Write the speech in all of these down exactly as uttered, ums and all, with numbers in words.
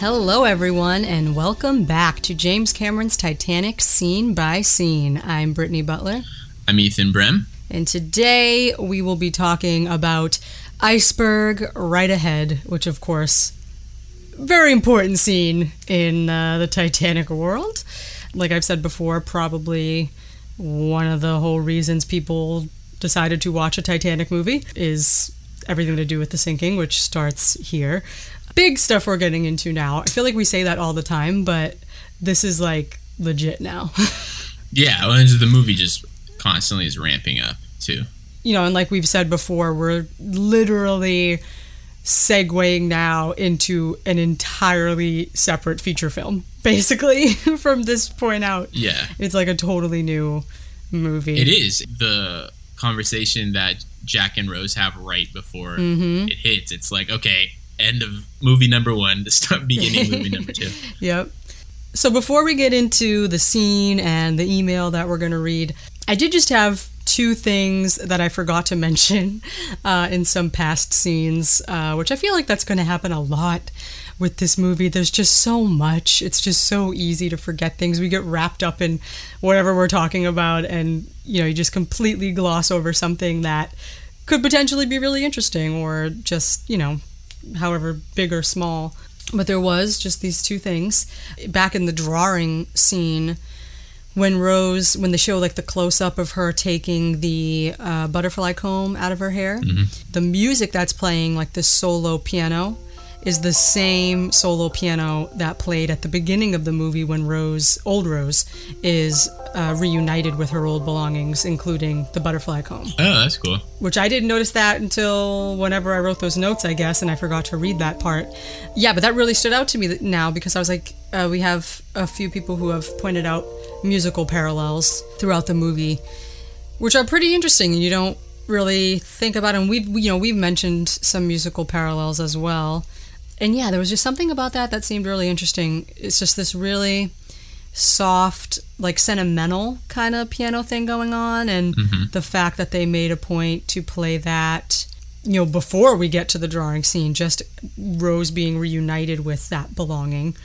Hello everyone, and welcome back to James Cameron's Titanic Scene by Scene. I'm Brittany Butler. I'm Ethan Brem. And today we will be talking about Iceberg Right Ahead, which of course, very important scene in uh, the Titanic world. Like I've said before, probably one of the whole reasons people decided to watch a Titanic movie is everything to do with the sinking, which starts here. Big stuff we're getting into now. I feel like we say that all the time, but this is like legit now. Yeah, well, the movie just constantly is ramping up too. You know, and like we've said before, we're literally segueing now into an entirely separate feature film, basically, from this point out. Yeah. It's like a totally new movie. It is. The conversation that Jack and Rose have right before mm-hmm. it hits, it's like, okay, end of movie number one, to start beginning movie number two. Yep. So before we get into the scene and the email that we're going to read, I did just have two things that I forgot to mention uh, in some past scenes, uh, which I feel like that's going to happen a lot with this movie. There's just so much. It's just so easy to forget things. We get wrapped up in whatever we're talking about, and you know, you just completely gloss over something that could potentially be really interesting, or just, you know, however big or small. But there was just these two things. Back in the drawing scene, when Rose, when they show like the close-up of her taking the uh, butterfly comb out of her hair, mm-hmm. the music that's playing, like the solo piano, is the same solo piano that played at the beginning of the movie when Rose, old Rose, is uh, reunited with her old belongings, including the butterfly comb. Oh, that's cool. Which I didn't notice that until whenever I wrote those notes, I guess, and I forgot to read that part. Yeah, but that really stood out to me now, because I was like, uh, we have a few people who have pointed out musical parallels throughout the movie, which are pretty interesting, and you don't really think about them. We've, you know, we've mentioned some musical parallels as well. And yeah, there was just something about that that seemed really interesting. It's just this really soft, like sentimental kind of piano thing going on. And mm-hmm. the fact that they made a point to play that, you know, before we get to the drawing scene, just Rose being reunited with that belonging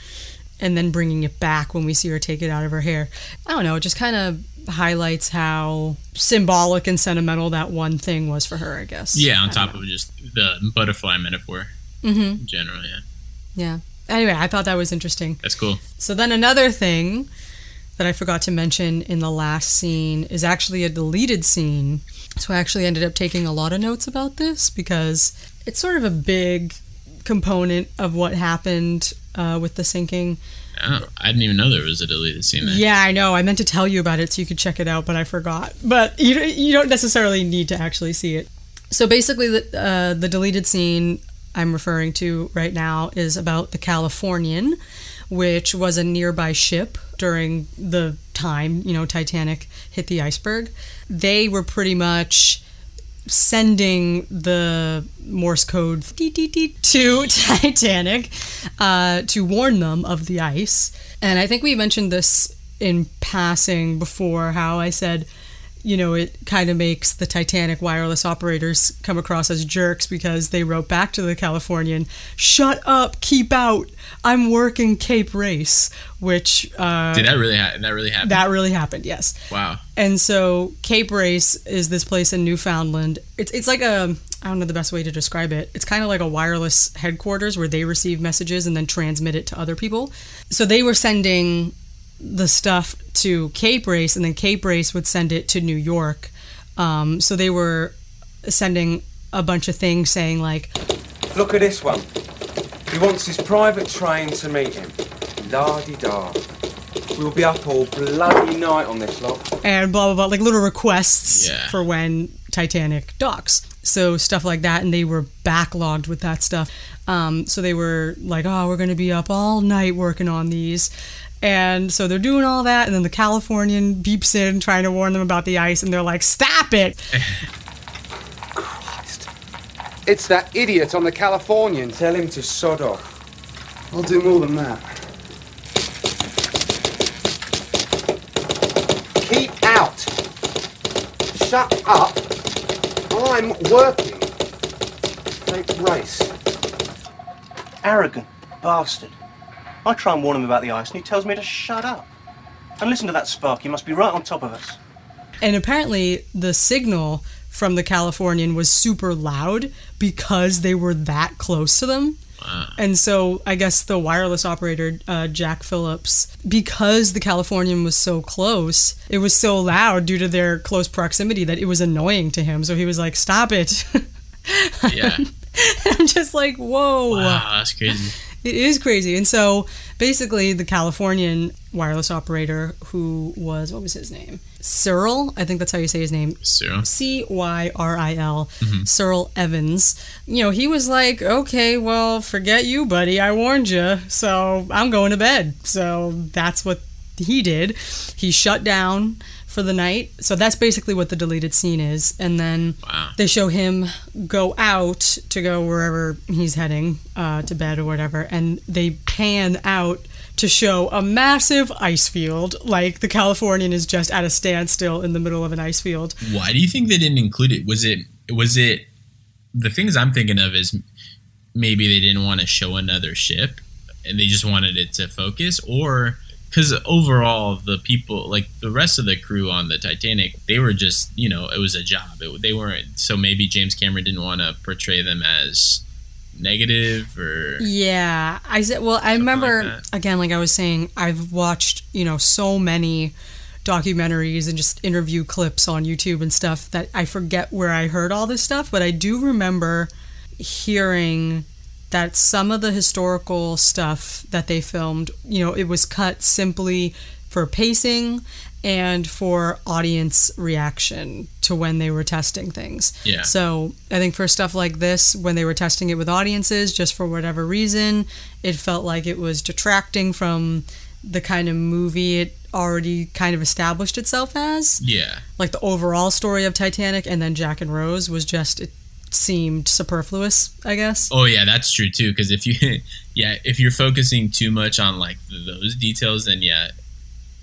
and then bringing it back when we see her take it out of her hair. I don't know, it just kind of highlights how symbolic and sentimental that one thing was for her, I guess. Yeah, on top of just the butterfly metaphor. Mm-hmm. Generally, yeah. Yeah. Anyway, I thought that was interesting. That's cool. So then another thing that I forgot to mention in the last scene is actually a deleted scene. So I actually ended up taking a lot of notes about this because it's sort of a big component of what happened uh, with the sinking. Oh, I didn't even know there was a deleted scene there. Yeah, I know. I meant to tell you about it so you could check it out, but I forgot. But you you don't necessarily need to actually see it. So basically, the uh, the deleted scene I'm referring to right now is about the Californian, which was a nearby ship during the time, you know, Titanic hit the iceberg. They were pretty much sending the Morse code to Titanic uh, to warn them of the ice. And I think we mentioned this in passing before, how I said, you know, it kind of makes the Titanic wireless operators come across as jerks because they wrote back to the Californian, "Shut up, keep out. I'm working Cape Race," which uh, did that really ha- that really happened? That really happened, yes. Wow. And so Cape Race is this place in Newfoundland. It's it's like a, I don't know the best way to describe it. It's kind of like a wireless headquarters where they receive messages and then transmit it to other people. So they were sending the stuff to Cape Race, and then Cape Race would send it to New York. Um, so they were sending a bunch of things saying like, "Look at this one. He wants his private train to meet him. La-di-da. We'll be up all bloody night on this lot." And blah, blah, blah. Like little requests yeah. for when Titanic docks. So stuff like that, and they were backlogged with that stuff. Um, so they were like, "Oh, we're going to be up all night working on these." And so they're doing all that, and then the Californian beeps in trying to warn them about the ice, and they're like, "Stop it!" Christ. "It's that idiot on the Californian. Tell him to sod off. I'll do more than that. Keep out. Shut up. I'm working. Take race. Arrogant bastard. I try and warn him about the ice and he tells me to shut up. And listen to that spark, he must be right on top of us. And apparently the signal from the Californian was super loud because they were that close to them. Wow. And so I guess the wireless operator, uh, Jack Phillips, because the Californian was so close, it was so loud due to their close proximity that it was annoying to him. So he was like, stop it. Yeah. I'm just like, whoa. Wow, that's crazy. It is crazy. And so basically the Californian wireless operator who was, what was his name? Cyril, I think that's how you say his name. Cyril. C Y R I L. Mm-hmm. Cyril Evans. You know, he was like, okay, well, forget you, buddy. I warned you. So I'm going to bed. So that's what he did. He shut down for the night. So that's basically what the deleted scene is. And then wow. They show him go out to go wherever he's heading, uh, to bed or whatever. And they pan out to show a massive ice field. Like the Californian is just at a standstill in the middle of an ice field. Why do you think they didn't include it? Was it, was it, the things I'm thinking of is maybe they didn't want to show another ship and they just wanted it to focus, or... Because overall, the people, like the rest of the crew on the Titanic, they were just, you know, it was a job. It, they weren't, so maybe James Cameron didn't want to portray them as negative or... Yeah, I said, well, I remember, like again, like I was saying, I've watched, you know, so many documentaries and just interview clips on YouTube and stuff that I forget where I heard all this stuff, but I do remember hearing... that some of the historical stuff that they filmed, you know, it was cut simply for pacing and for audience reaction to when they were testing things. Yeah. So I think for stuff like this, when they were testing it with audiences, just for whatever reason, it felt like it was detracting from the kind of movie it already kind of established itself as. Yeah. Like the overall story of Titanic and then Jack and Rose was just... It, seemed superfluous, I guess. Oh yeah, that's true too, because if you yeah if you're focusing too much on like those details, then yeah,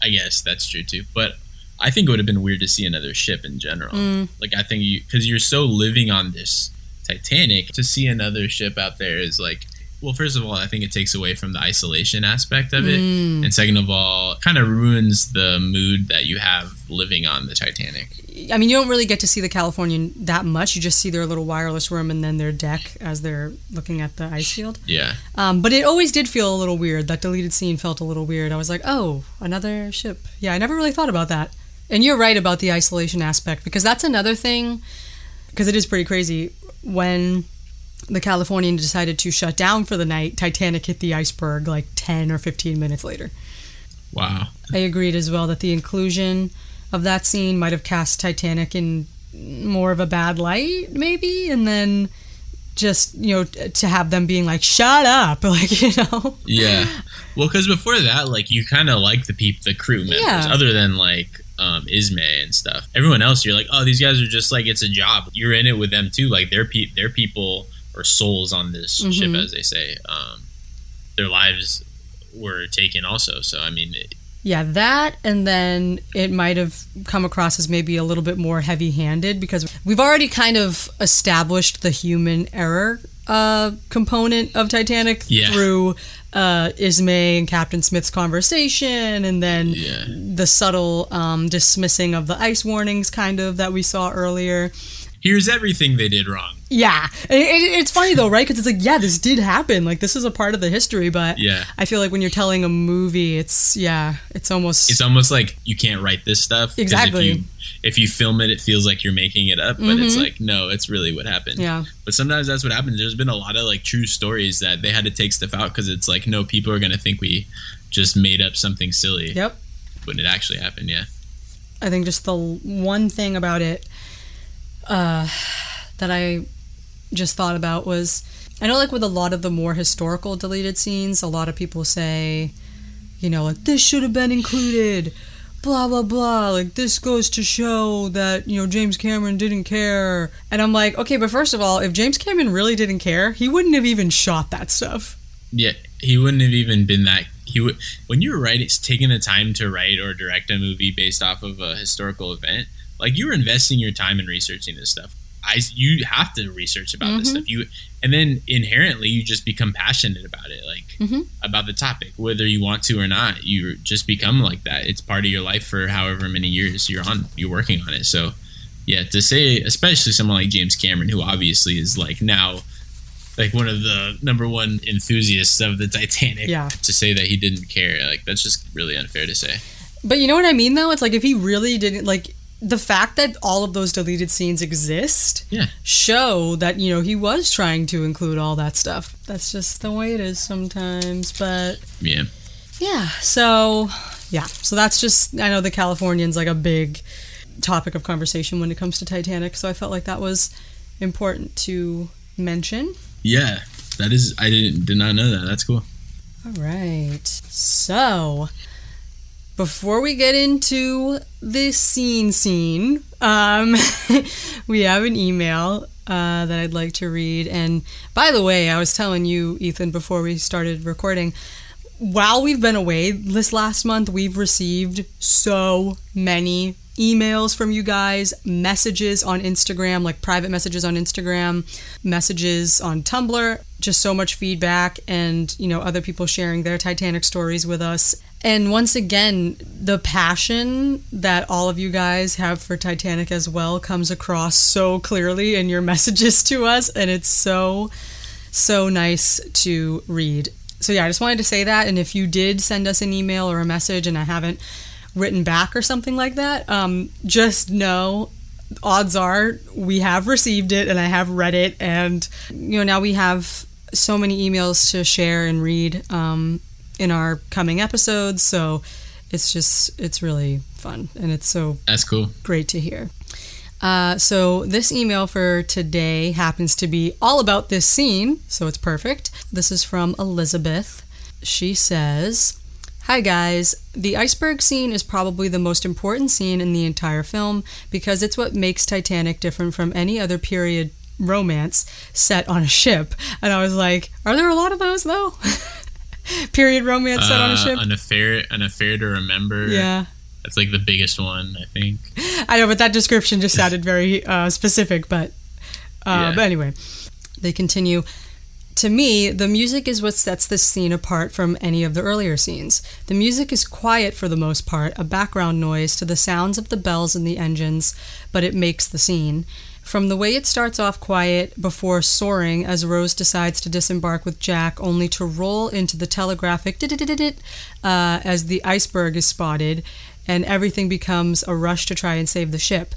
I guess that's true too. But I think it would have been weird to see another ship in general. Mm. Like I think you, because you're so living on this Titanic, to see another ship out there is like, well, first of all, I think it takes away from the isolation aspect of it. Mm. And second of all, kind of ruins the mood that you have living on the Titanic. I mean, you don't really get to see the Californian that much. You just see their little wireless room and then their deck as they're looking at the ice field. Yeah. Um, but it always did feel a little weird. That deleted scene felt a little weird. I was like, oh, another ship. Yeah, I never really thought about that. And you're right about the isolation aspect, because that's another thing, because it is pretty crazy. When... the Californian decided to shut down for the night, Titanic hit the iceberg like ten or fifteen minutes later. Wow. I agreed as well that the inclusion of that scene might have cast Titanic in more of a bad light, maybe, and then just, you know, to have them being like, shut up, like, you know? Yeah. Well, because before that, like, you kind of like the peep, the crew members, yeah. Other than, like, Um, Ismay and stuff. Everyone else, you're like, oh, these guys are just like, it's a job. You're in it with them too. Like, they're, pe- they're people... or souls on this mm-hmm. ship, as they say. Um, their lives were taken also. So, I mean... It, yeah, that, and then it might have come across as maybe a little bit more heavy-handed, because we've already kind of established the human error uh, component of Titanic yeah. through uh, Ismay and Captain Smith's conversation, and then yeah. the subtle um, dismissing of the ice warnings, kind of, that we saw earlier. Here's everything they did wrong. Yeah. It, it, it's funny, though, right? Because it's like, yeah, this did happen. Like, this is a part of the history, but yeah. I feel like when you're telling a movie, it's, yeah, it's almost... It's almost like you can't write this stuff. Exactly. If you, if you film it, it feels like you're making it up, but mm-hmm. it's like, no, it's really what happened. Yeah. But sometimes that's what happens. There's been a lot of, like, true stories that they had to take stuff out because it's like, no, people are going to think we just made up something silly. Yep. When it actually happened, yeah. I think just the one thing about it Uh, that I just thought about was, I know like with a lot of the more historical deleted scenes, a lot of people say, you know, like, this should have been included, blah, blah, blah. Like, this goes to show that, you know, James Cameron didn't care. And I'm like, okay, but first of all, if James Cameron really didn't care, he wouldn't have even shot that stuff. Yeah, he wouldn't have even been that... He would, when you're writing, it's taking the time to write or direct a movie based off of a historical event, like, you were investing your time in researching this stuff. I, you have to research about mm-hmm. this stuff. You, and then inherently you just become passionate about it, like mm-hmm. about the topic, whether you want to or not. You just become like that. It's part of your life for however many years you're on, you're working on it. So yeah, to say, especially someone like James Cameron, who obviously is like now like one of the number one enthusiasts of the Titanic, yeah. to say that he didn't care, like that's just really unfair to say. But you know what I mean, though? It's like if he really didn't, like, the fact that all of those deleted scenes exist yeah. show that, you know, he was trying to include all that stuff. That's just the way it is sometimes, but... Yeah. Yeah, so... Yeah, so that's just... I know the Californian's, like, a big topic of conversation when it comes to Titanic, so I felt like that was important to mention. Yeah, that is... I didn't, did not know that. That's cool. All right. So... Before we get into the scene scene, um, we have an email uh, that I'd like to read. And by the way, I was telling you, Ethan, before we started recording, while we've been away this last month, we've received so many emails from you guys, messages on Instagram, like private messages on Instagram, messages on Tumblr, just so much feedback and, you know, other people sharing their Titanic stories with us. And once again, the passion that all of you guys have for Titanic as well comes across so clearly in your messages to us. And it's so, so nice to read. So yeah, I just wanted to say that. And if you did send us an email or a message and I haven't written back or something like that, um, just know, odds are we have received it and I have read it. And, you know, now we have so many emails to share and read. Um, in our coming episodes, so it's just it's really fun and it's so that's cool great to hear. Uh, so this email for today happens to be all about this scene, so it's perfect. This is from Elizabeth. She says, "Hi guys, the iceberg scene is probably the most important scene in the entire film because it's what makes Titanic different from any other period romance set on a ship." And I was like, are there a lot of those though? Period romance uh, set on a ship. An affair, an affair to remember. Yeah, that's like the biggest one, I think. I know, but that description just sounded very uh, specific. But, uh, yeah. but anyway, they continue. To me, the music is what sets this scene apart from any of the earlier scenes. The music is quiet for the most part, a background noise to the sounds of the bells and the engines, but it makes the scene. From the way it starts off quiet before soaring as Rose decides to disembark with Jack, only to roll into the telegraphic uh, as the iceberg is spotted, and everything becomes a rush to try and save the ship.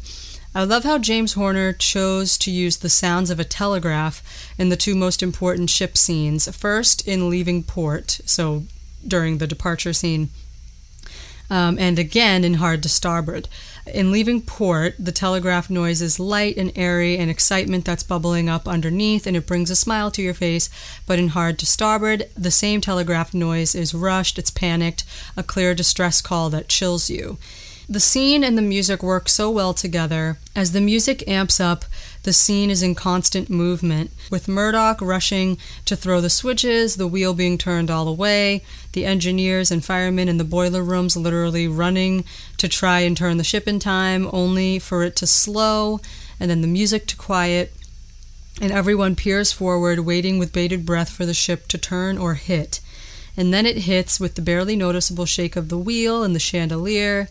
I love how James Horner chose to use the sounds of a telegraph in the two most important ship scenes, first in leaving port, so during the departure scene, Um, and again in Hard to Starboard. In leaving port, the telegraph noise is light and airy and excitement that's bubbling up underneath, and it brings a smile to your face. But in Hard to Starboard, the same telegraph noise is rushed, it's panicked, a clear distress call that chills you. The scene and the music work so well together. As the music amps up, the scene is in constant movement, with Murdoch rushing to throw the switches, the wheel being turned all the way, the engineers and firemen in the boiler rooms literally running to try and turn the ship in time, only for it to slow, and then the music to quiet, and everyone peers forward, waiting with bated breath for the ship to turn or hit. And then it hits with the barely noticeable shake of the wheel and the chandelier,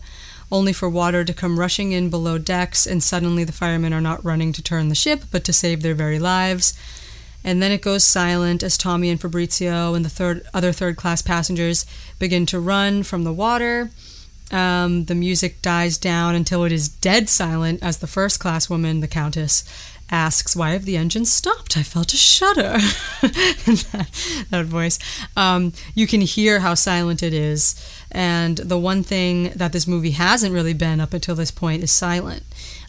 only for water to come rushing in below decks, and suddenly the firemen are not running to turn the ship, but to save their very lives. And then it goes silent as Tommy and Fabrizio and the third, other third-class passengers begin to run from the water. Um, the music dies down until it is dead silent as the first-class woman, the Countess, asks, "Why have the engines stopped? I felt a shudder." that, that voice. Um, you can hear how silent it is. And the one thing that this movie hasn't really been up until this point is silent.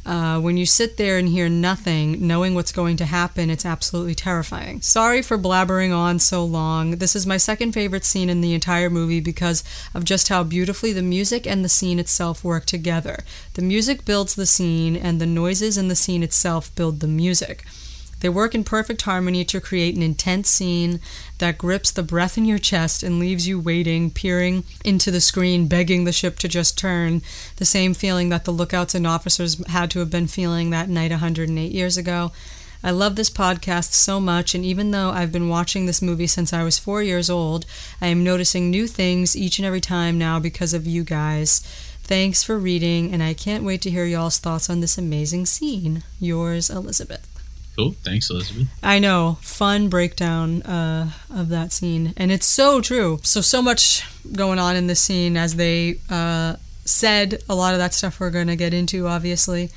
Uh, when you sit there and hear nothing, knowing what's going to happen, it's absolutely terrifying. Sorry for blabbering on so long. This is my second favorite scene in the entire movie because of just how beautifully the music and the scene itself work together. The music builds the scene, and the noises in the scene itself build the music. They work in perfect harmony to create an intense scene that grips the breath in your chest and leaves you waiting, peering into the screen, begging the ship to just turn, the same feeling that the lookouts and officers had to have been feeling that night one hundred eight years ago. I love this podcast so much, and even though I've been watching this movie since I was four years old, I am noticing new things each and every time now because of you guys. Thanks for reading, and I can't wait to hear y'all's thoughts on this amazing scene. Yours, Elizabeth. Cool. Thanks, Elizabeth. I know. Fun breakdown uh, of that scene. And it's so true. So, so much going on in this scene, as they uh, said. A lot of that stuff we're going to get into, obviously.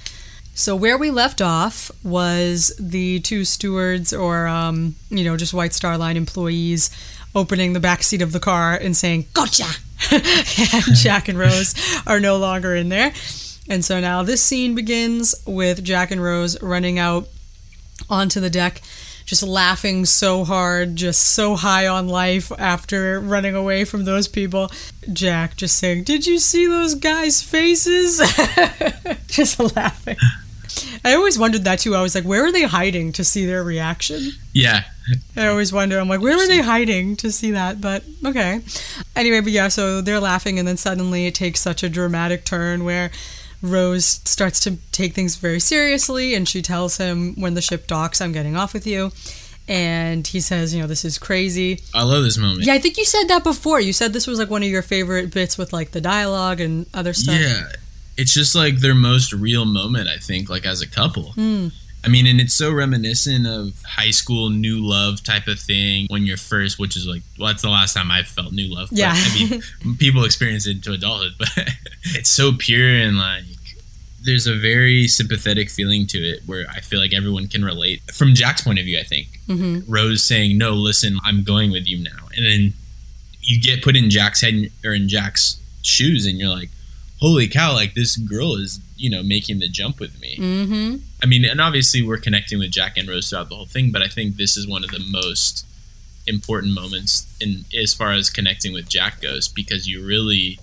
So where we left off was the two stewards, or, um, you know, just White Star Line employees, opening the backseat of the car and saying, gotcha! And Jack and Rose are no longer in there. And so now this scene begins with Jack and Rose running out onto the deck, just laughing so hard, just so high on life after running away from those people. Jack just saying, did you see those guys' faces? Just laughing. I always wondered that too. I was like, where are they hiding to see their reaction? Yeah. I always wonder. I'm like, where are they hiding to see that? But okay. Anyway, but yeah, so they're laughing, and then suddenly it takes such a dramatic turn where Rose starts to take things very seriously, and she tells him, when the ship docks, I'm getting off with you. And he says, you know, this is crazy. I love this moment. Yeah, I think you said that before. You said this was like one of your favorite bits with like the dialogue and other stuff. Yeah. It's just like their most real moment, I think, like as a couple. Mm. I mean, and it's so reminiscent of high school new love type of thing when you're first, which is like, well, that's the last time I felt new love. But, yeah. I mean, people experience it into adulthood, but it's so pure, and like there's a very sympathetic feeling to it where I feel like everyone can relate. From Jack's point of view, I think, mm-hmm. Rose saying, no, listen, I'm going with you now. And then you get put in Jack's head or in Jack's shoes, and you're like, holy cow, like this girl is, you know, making the jump with me. Mm-hmm. I mean, and obviously we're connecting with Jack and Rose throughout the whole thing, but I think this is one of the most important moments in as far as connecting with Jack goes, because you really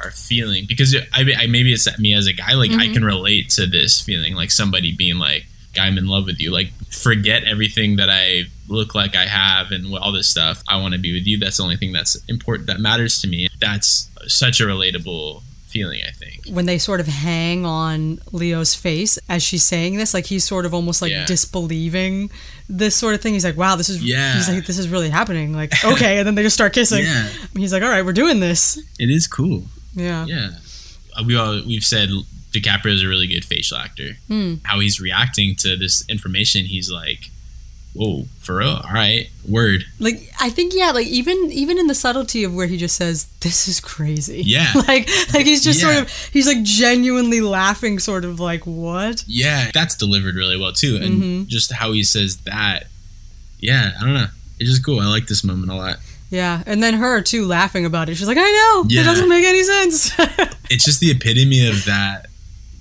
are feeling, because I, I maybe it's me as a guy, like mm-hmm. I can relate to this feeling, like somebody being like, I'm in love with you. Like, forget everything that I look like I have and all this stuff. I want to be with you. That's the only thing that's important, that matters to me. That's such a relatable feeling, I think. When they sort of hang on Leo's face as she's saying this, like he's sort of almost like yeah. disbelieving this sort of thing. He's like, wow, this is yeah. he's like, this is really happening. Like, okay. And then they just start kissing. Yeah. He's like, all right, we're doing this. It is cool. Yeah. Yeah. We all, we've said DiCaprio is a really good facial actor. Mm. How he's reacting to this information, he's like, whoa, for real? All right. Word. Like, I think, yeah, like even even in the subtlety of where he just says, this is crazy. Yeah. like, like he's just yeah. sort of, he's like genuinely laughing, sort of like, what? Yeah. That's delivered really well too. And mm-hmm. just how he says that. Yeah. I don't know. It's just cool. I like this moment a lot. Yeah. And then her too, laughing about it. She's like, I know. Yeah. It doesn't make any sense. It's just the epitome of that,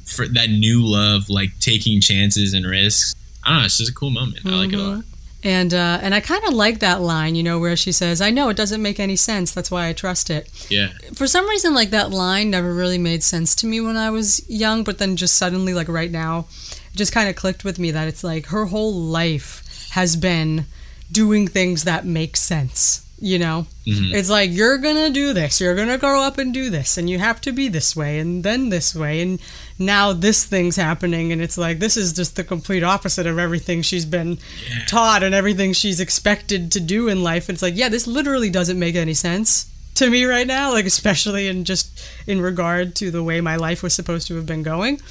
for that new love, like taking chances and risks. I don't know, it's just a cool moment. Mm-hmm. I like it a lot. And uh, and I kind of like that line, you know, where she says, I know it doesn't make any sense. That's why I trust it. Yeah. For some reason, like that line never really made sense to me when I was young. But then just suddenly, like right now, it just kind of clicked with me that it's like her whole life has been doing things that make sense. You know, mm-hmm. It's like, you're going to do this. You're going to grow up and do this. And you have to be this way and then this way. And now this thing's happening. And it's like, this is just the complete opposite of everything she's been yeah. taught and everything she's expected to do in life. And it's like, yeah, this literally doesn't make any sense to me right now. Like, especially in just in regard to the way my life was supposed to have been going.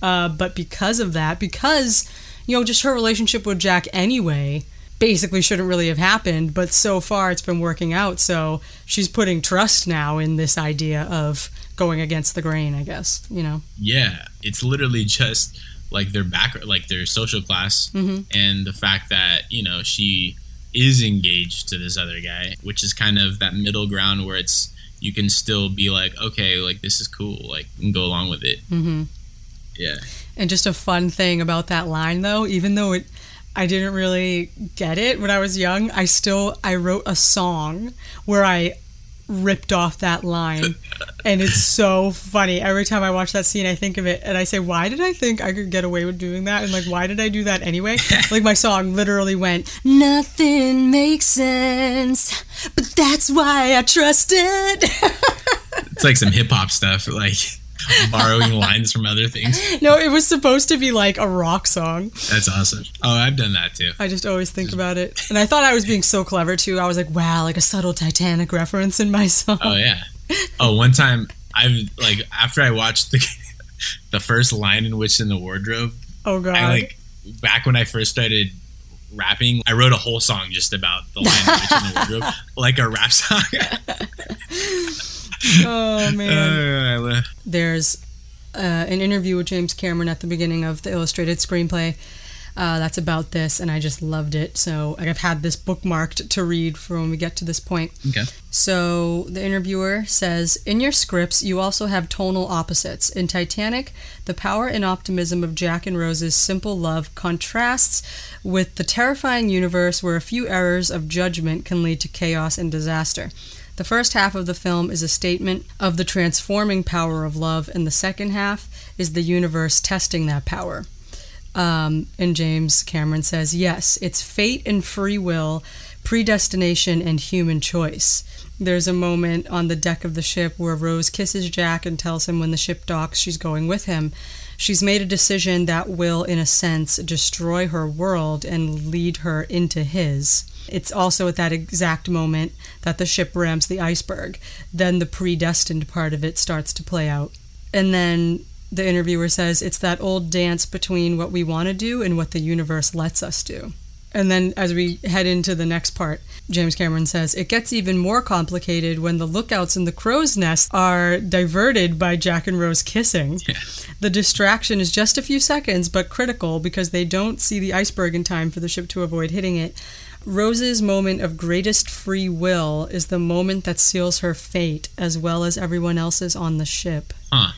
Uh, but because of that, because, you know, just her relationship with Jack anyway, basically shouldn't really have happened, but so far it's been working out, so she's putting trust now in this idea of going against the grain, I guess, you know? Yeah, it's literally just like their back, like their social class, mm-hmm. and the fact that, you know, she is engaged to this other guy, which is kind of that middle ground where it's, you can still be like, okay, like this is cool, like, and go along with it. Mm-hmm. Yeah. And just a fun thing about that line, though, even though it I didn't really get it when I was young, I still, I wrote a song where I ripped off that line, and it's so funny. Every time I watch that scene, I think of it and I say, why did I think I could get away with doing that? And like, why did I do that anyway? Like, my song literally went, nothing makes sense, but that's why I trust it. It's like some hip-hop stuff, like borrowing lines from other things. No, it was supposed to be like a rock song. That's awesome. Oh, I've done that too. I just always think just... about it. And I thought I was being so clever too. I was like, wow, like a subtle Titanic reference in my song. Oh yeah. Oh, one time I've like, after I watched the the first line in Witch in the Wardrobe. Oh god. I, like, back when I first started rapping, I wrote a whole song just about the line in Witch in the Wardrobe, like a rap song. Oh man. Uh, There's uh, an interview with James Cameron at the beginning of the illustrated screenplay uh, that's about this, and I just loved it. So I've had this bookmarked to read for when we get to this point. Okay. So the interviewer says, in your scripts, you also have tonal opposites. In Titanic, the power and optimism of Jack and Rose's simple love contrasts with the terrifying universe where a few errors of judgment can lead to chaos and disaster. The first half of the film is a statement of the transforming power of love, and the second half is the universe testing that power. Um, and James Cameron says, yes, it's fate and free will, predestination and human choice. There's a moment on the deck of the ship where Rose kisses Jack and tells him when the ship docks she's going with him. She's made a decision that will, in a sense, destroy her world and lead her into his. It's also at that exact moment that the ship rams the iceberg. Then the predestined part of it starts to play out. And then the interviewer says, it's that old dance between what we want to do and what the universe lets us do. And then as we head into the next part, James Cameron says, it gets even more complicated when the lookouts in the crow's nest are diverted by Jack and Rose kissing. Yeah. The distraction is just a few seconds, but critical because they don't see the iceberg in time for the ship to avoid hitting it. Rose's moment of greatest free will is the moment that seals her fate, as well as everyone else's on the ship. Huh.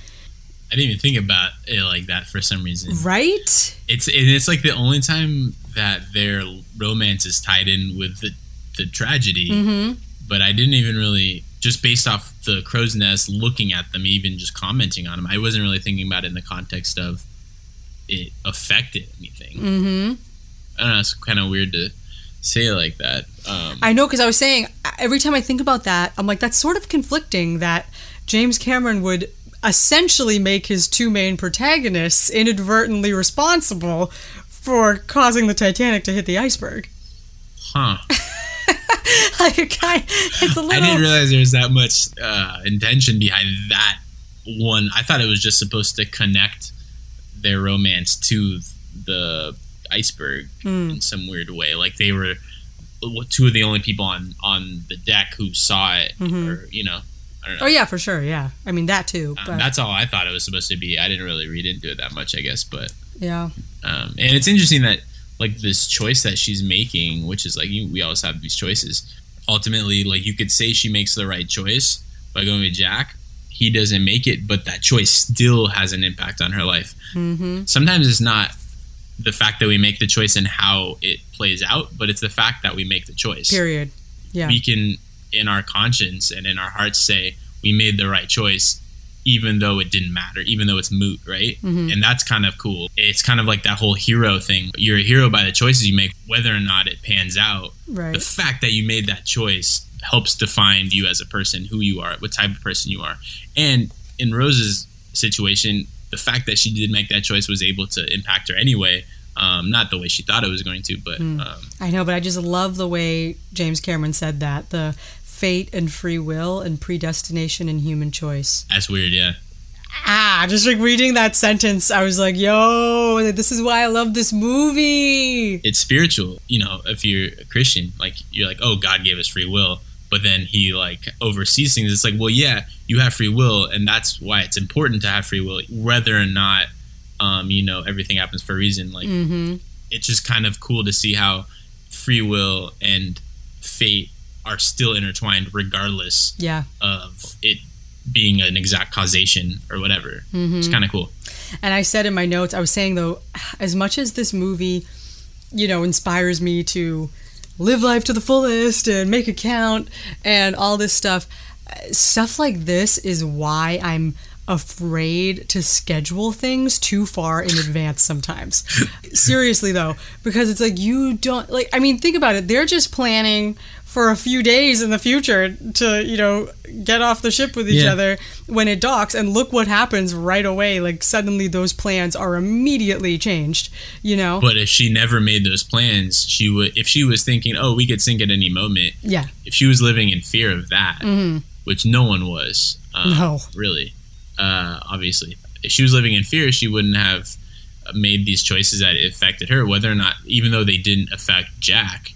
I didn't even think about it like that for some reason. Right? It's it's like the only time that their romance is tied in with the, the tragedy. Mm-hmm. But I didn't even really, just based off the crow's nest, looking at them, even just commenting on them, I wasn't really thinking about it in the context of it affected anything. Mm-hmm. I don't know, it's kind of weird to say it like that. Um, I know, because I was saying, every time I think about that, I'm like, that's sort of conflicting that James Cameron would essentially make his two main protagonists inadvertently responsible for causing the Titanic to hit the iceberg. Huh. Like, it's a little... I didn't realize there was that much uh, intention behind that one. I thought it was just supposed to connect their romance to the iceberg mm. in some weird way. Like, they were two of the only people on, on the deck who saw it, mm-hmm. or, you know, I don't know. Oh, yeah, for sure, yeah. I mean, that too. Um, but... That's all I thought it was supposed to be. I didn't really read into it that much, I guess, but... Yeah. Um, and it's interesting that, like, this choice that she's making, which is, like, you, we always have these choices. Ultimately, like, you could say she makes the right choice by going with Jack. He doesn't make it, but that choice still has an impact on her life. Mm-hmm. Sometimes it's not the fact that we make the choice and how it plays out, but it's the fact that we make the choice. Period. Yeah. We can, in our conscience and in our hearts, say we made the right choice, even though it didn't matter, even though it's moot, right? Mm-hmm. And that's kind of cool. It's kind of like that whole hero thing. You're a hero by the choices you make, whether or not it pans out. Right. The fact that you made that choice helps define you as a person, who you are, what type of person you are. And in Rose's situation, the fact that she did make that choice was able to impact her anyway. Um, not the way she thought it was going to, but... Mm. Um, I know, but I just love the way James Cameron said that. The fate and free will and predestination and human choice. That's weird, yeah. Ah, just like reading that sentence, I was like, yo, this is why I love this movie. It's spiritual. You know, if you're a Christian, like, you're like, oh, God gave us free will. But then he, like, oversees things. It's like, well, yeah, you have free will, and that's why it's important to have free will, whether or not, um, you know, everything happens for a reason. Like, mm-hmm. It's just kind of cool to see how free will and fate are still intertwined regardless yeah. of it being an exact causation or whatever. Mm-hmm. It's kind of cool. And I said in my notes, I was saying, though, as much as this movie, you know, inspires me to live life to the fullest and make it count and all this stuff, stuff like this is why I'm afraid to schedule things too far in advance sometimes. Seriously, though, because it's like you don't, like, I mean, think about it. They're just planning for a few days in the future to, you know, get off the ship with each yeah. other when it docks, and look what happens right away. Like, suddenly those plans are immediately changed, you know? But if she never made those plans, she would, if she was thinking, oh, we could sink at any moment. Yeah. If she was living in fear of that, mm-hmm. which no one was, um, no. really, uh, obviously, if she was living in fear, she wouldn't have made these choices that affected her, whether or not, even though they didn't affect Jack.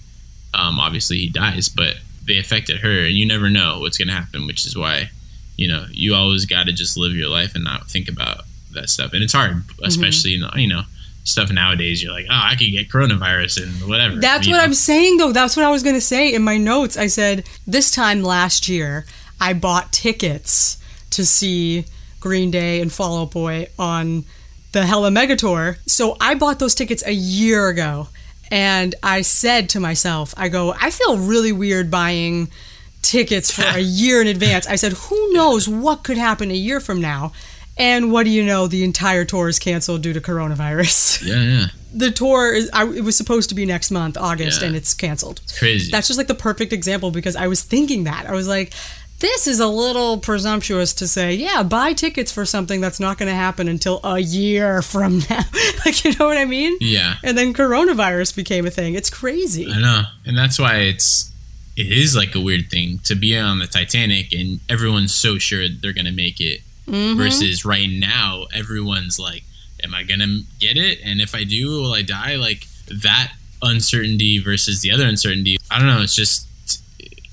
Um, obviously he dies, but they affected her, and you never know what's going to happen, which is why, you know, you always got to just live your life and not think about that stuff. And it's hard, especially, mm-hmm. you know, stuff nowadays, you're like, oh, I could get coronavirus and whatever. That's you what know? I'm saying, though. That's what I was going to say in my notes. I said, this time last year, I bought tickets to see Green Day and Fall Out Boy on the Hella Mega Tour. So I bought those tickets a year ago. And I said to myself, I go, I feel really weird buying tickets for a year in advance. I said, who knows what could happen a year from now? And what do you know? The entire tour is canceled due to coronavirus. Yeah, yeah. The tour, is I, it was supposed to be next month, August, yeah. and it's canceled. It's crazy. That's just like the perfect example, because I was thinking that. I was like, this is a little presumptuous to say, yeah, buy tickets for something that's not going to happen until a year from now. Like, you know what I mean? Yeah. And then coronavirus became a thing. It's crazy. I know. And that's why it's, it is like a weird thing to be on the Titanic and everyone's so sure they're going to make it mm-hmm. versus right now, everyone's like, am I going to get it? And if I do, will I die? Like, that uncertainty versus the other uncertainty. I don't know. It's just,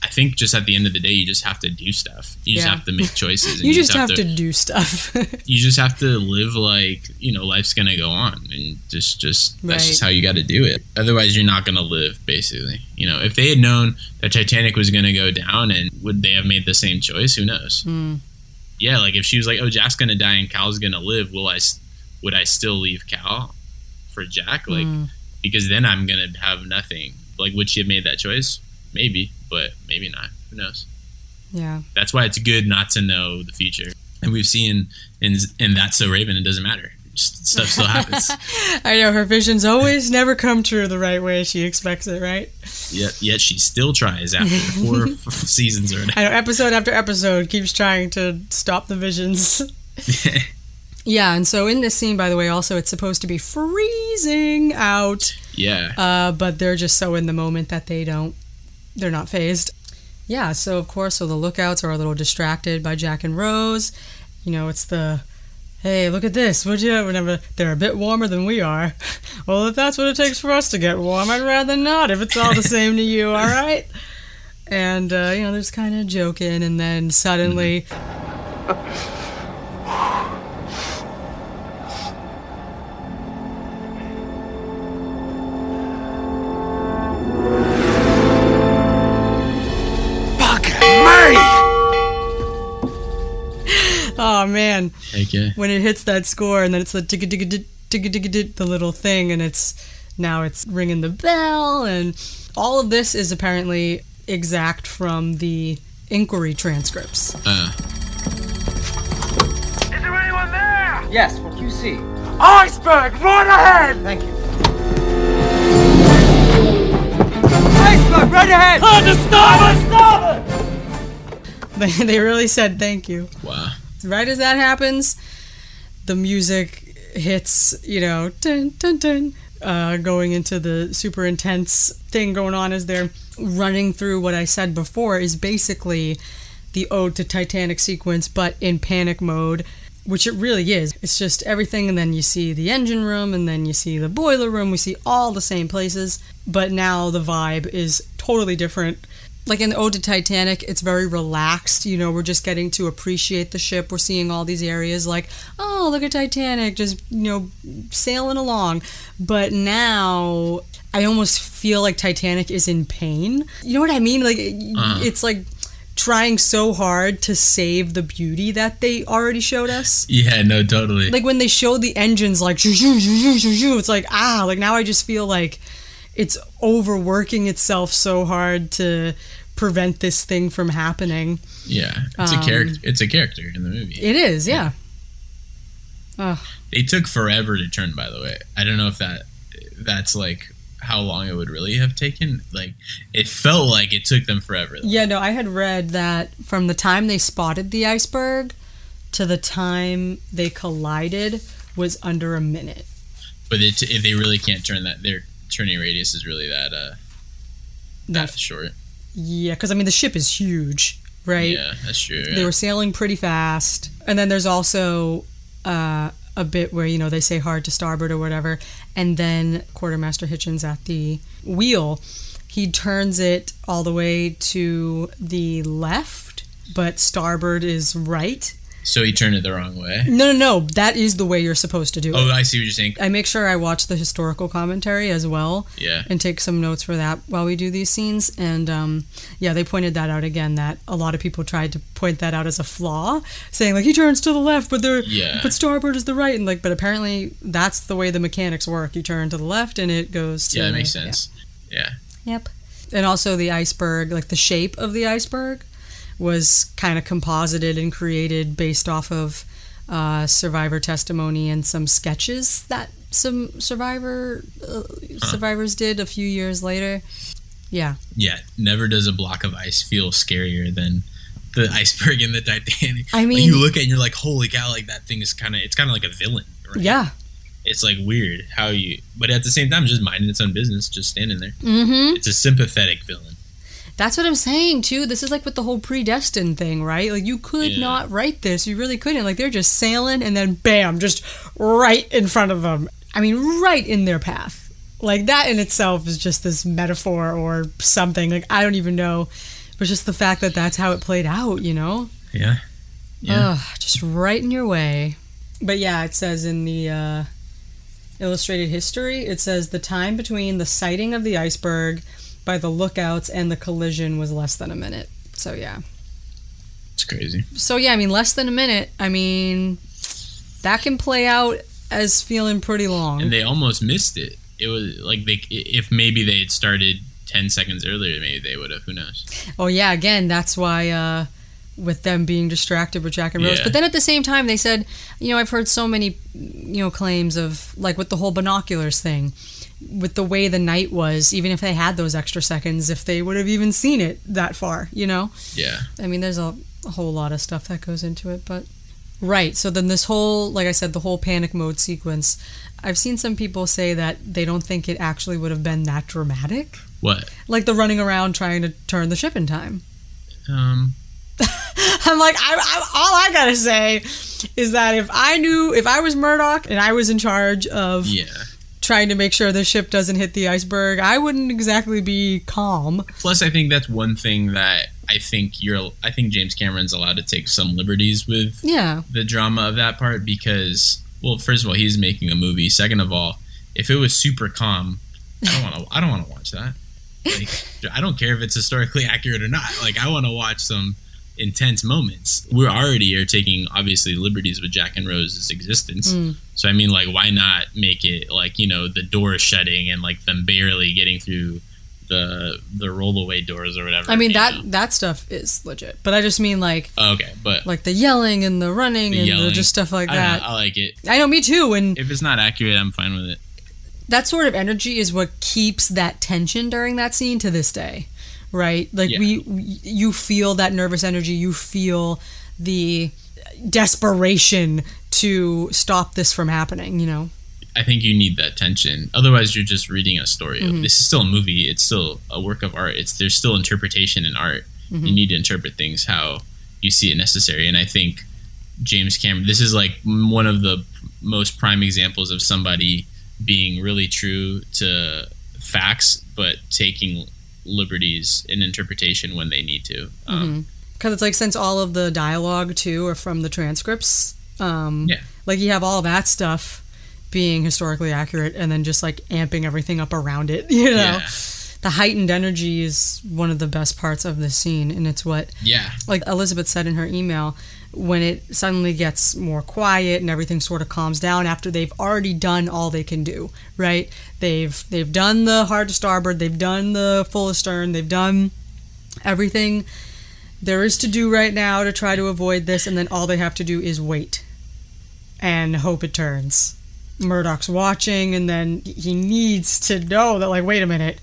I think just at the end of the day, you just have to do stuff. You just yeah. have to make choices. And you, you just have, have to, to do stuff. You just have to live like, you know, life's going to go on. And just, just right. that's just how you got to do it. Otherwise, you're not going to live, basically. You know, if they had known that Titanic was going to go down, and would they have made the same choice? Who knows? Mm. Yeah, like if she was like, oh, Jack's going to die and Cal's going to live, will I, would I still leave Cal for Jack? Like, mm. because then I'm going to have nothing. Like, would she have made that choice? Maybe, but maybe not. Who knows? Yeah. That's why it's good not to know the future. And we've seen in, in That's So Raven, it doesn't matter. Just, stuff still happens. I know. Her visions always never come true the right way she expects it, right? Yet, yet she still tries after four seasons or whatever. I know. Episode after episode keeps trying to stop the visions. Yeah, and so in this scene, by the way, also, it's supposed to be freezing out. Yeah. Uh, but they're just so in the moment that they don't. They're not phased. Yeah, so of course, so the lookouts are a little distracted by Jack and Rose. You know, it's the, hey, look at this, would you? Whenever they're a bit warmer than we are. Well, if that's what it takes for us to get warm, I'd rather not, if it's all the same to you, all right? And, uh, you know, they're just kind of joking, and then suddenly... Oh man! Okay. When it hits that score, and then it's the digga digga digga digga digga the little thing, and it's now it's ringing the bell, and all of this is apparently exact from the inquiry transcripts. Uh. Is there anyone there? Yes. What do you see? Iceberg right ahead. Thank you. Iceberg right ahead. Turn to starboard, starboard. They they really said thank you. Wow. Right as that happens, the music hits, you know, dun, dun, dun, uh, going into the super intense thing going on as they're running through what I said before is basically the Ode to Titanic sequence, but in panic mode, which it really is. It's just everything, and then you see the engine room, and then you see the boiler room. We see all the same places, but now the vibe is totally different. Like in the Ode to Titanic, it's very relaxed. You know, we're just getting to appreciate the ship. We're seeing all these areas like, oh, look at Titanic, just, you know, sailing along. But now I almost feel like Titanic is in pain. You know what I mean? Like, uh. it's like trying so hard to save the beauty that they already showed us. Yeah, no, totally. Like when they show the engines like, it's like, ah, like now I just feel like, it's overworking itself so hard to prevent this thing from happening. Yeah, it's um, a character. It's a character in the movie. It is, yeah. yeah. Oh. It took forever to turn, by the way. I don't know if that that's like how long it would really have taken. Like, it felt like it took them forever. Though. Yeah, no, I had read that from the time they spotted the iceberg to the time they collided was under a minute. But it, if they really can't turn that, their turning radius is really that uh that, that short. Yeah, because I mean the ship is huge, right? Yeah, that's true. Yeah. They were sailing pretty fast, and then there's also uh, a bit where you know they say hard to starboard or whatever, and then Quartermaster Hitchens at the wheel, he turns it all the way to the left, but starboard is right. So he turned it the wrong way? No, no, no. That is the way you're supposed to do it. Oh, I see what you're saying. I make sure I watch the historical commentary as well. Yeah. And take some notes for that while we do these scenes. And, um, yeah, they pointed that out again, that a lot of people tried to point that out as a flaw, saying, like, he turns to the left, but they're, yeah. but starboard is the right. And, like, but apparently that's the way the mechanics work. You turn to the left and it goes to... Yeah, that makes sense. Yeah. yeah. Yep. And also the iceberg, like, the shape of the iceberg was kind of composited and created based off of uh, survivor testimony and some sketches that some survivor uh, huh. survivors did a few years later. Yeah. Yeah. Never does a block of ice feel scarier than the iceberg in the Titanic. I mean, like, you look at it and you're like, holy cow! Like, that thing is kind of it's kind of like a villain. Right? Yeah. It's like weird how you, but at the same time, just minding its own business, just standing there. Mm-hmm. It's a sympathetic villain. That's what I'm saying, too. This is like with the whole predestined thing, right? Like, you could yeah. not write this. You really couldn't. Like, they're just sailing, and then, bam, just right in front of them. I mean, right in their path. Like, that in itself is just this metaphor or something. Like, I don't even know. But just the fact that that's how it played out, you know? Yeah. Yeah. Ugh, just right in your way. But, yeah, it says in the uh, Illustrated History, it says the time between the sighting of the iceberg by the lookouts and the collision was less than a minute. So, yeah. It's crazy. So, yeah, I mean, less than a minute, I mean, that can play out as feeling pretty long. And they almost missed it. It was like they, if maybe they had started ten seconds earlier, maybe they would have. Who knows? Oh, yeah. Again, that's why uh, with them being distracted with Jack and Rose. Yeah. But then at the same time, they said, you know, I've heard so many, you know, claims of, like, with the whole binoculars thing. With the way the night was, even if they had those extra seconds, if they would have even seen it that far, you know? Yeah. I mean, there's a, a whole lot of stuff that goes into it, but... Right, so then this whole, like I said, the whole panic mode sequence, I've seen some people say that they don't think it actually would have been that dramatic. What? Like the running around trying to turn the ship in time. Um... I'm like, I, I, all I gotta say is that if I knew, if I was Murdoch and I was in charge of... Yeah. Trying to make sure the ship doesn't hit the iceberg, I wouldn't exactly be calm. Plus, I think that's one thing that I think you're. I think James Cameron's allowed to take some liberties with. Yeah. The drama of that part, because, well, first of all, he's making a movie. Second of all, if it was super calm, I don't want to. I don't want to watch that. Like, I don't care if it's historically accurate or not. Like, I want to watch some intense moments. We're already are taking obviously liberties with Jack and Rose's existence. Mm. So I mean, like, why not make it like, you know, the door shutting and like them barely getting through the the rollaway doors or whatever. I mean that know? that stuff is legit, but I just mean like okay, but like the yelling and the running the and yelling, the just stuff like that. I, I like it. I know, me too. And if it's not accurate, I'm fine with it. That sort of energy is what keeps that tension during that scene to this day. Right? Like, yeah. we, we, you feel that nervous energy. You feel the desperation to stop this from happening, you know? I think you need that tension. Otherwise, you're just reading a story. Mm-hmm. This is still a movie. It's still a work of art. It's There's still interpretation in art. Mm-hmm. You need to interpret things how you see it necessary. And I think James Cameron, this is like one of the most prime examples of somebody being really true to facts, but taking liberties in interpretation when they need to, because um, mm-hmm. it's like, since all of the dialogue too are from the transcripts, um yeah. like you have all that stuff being historically accurate and then just like amping everything up around it, you know? Yeah. The heightened energy is one of the best parts of the scene, and it's what yeah like Elizabeth said in her email, when it suddenly gets more quiet and everything sort of calms down after they've already done all they can do, right? They've they've done the hard to starboard, they've done the full astern, they've done everything there is to do right now to try to avoid this, and then all they have to do is wait and hope it turns. Murdoch's watching, and then he needs to know that, like, wait a minute,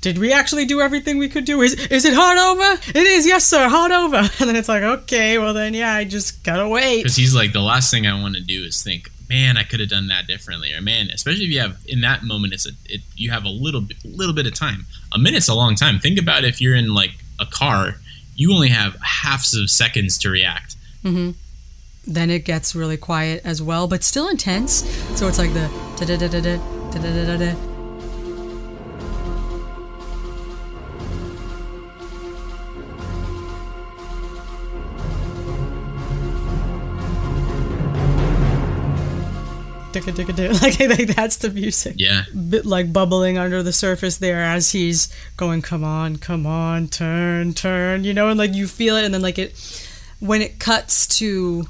did we actually do everything we could do? Is is it hard over? It is, yes, sir, hard over. And then it's like, okay, well then, yeah, I just gotta wait. Because he's like, the last thing I want to do is think, man, I could have done that differently. Or man, especially if you have, in that moment, it's a, it, you have a little bit, little bit of time. A minute's a long time. Think about if you're in like a car, you only have halves of seconds to react. Mm-hmm. Then it gets really quiet as well, but still intense. So it's like the da-da-da-da-da, da-da-da-da-da. Like, I think that's the music. Yeah. Bit like bubbling under the surface there as he's going, come on, come on, turn, turn, you know, and like you feel it. And then like it, when it cuts to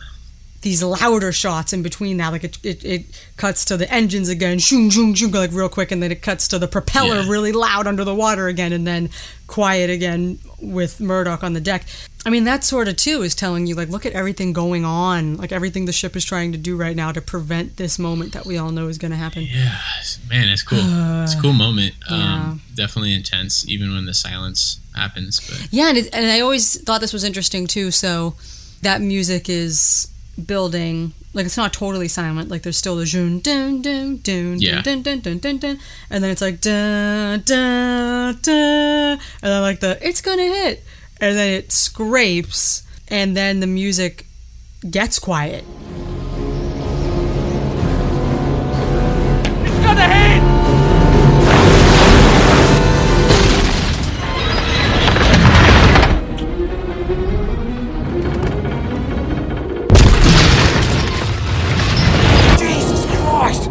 these louder shots in between that, like it it, it cuts to the engines again, shoom, shoom, shoom, like real quick. And then it cuts to the propeller yeah. really loud under the water again, and then quiet again with Murdoch on the deck. I mean, that sort of, too, is telling you, like, look at everything going on, like, everything the ship is trying to do right now to prevent this moment that we all know is going to happen. Yeah, man, it's cool. Uh, it's a cool moment. Yeah. Um, definitely intense, even when the silence happens. But. Yeah, and, it, and I always thought this was interesting, too, so that music is building, like, it's not totally silent, like, there's still the zoom, dun, dun, dun, yeah. dun, dun, dun, dun, dun, and then it's like, dun, dun, dun, and then, like, the, it's going to hit. And then it scrapes, and then the music gets quiet. It's gonna hit! Jesus Christ!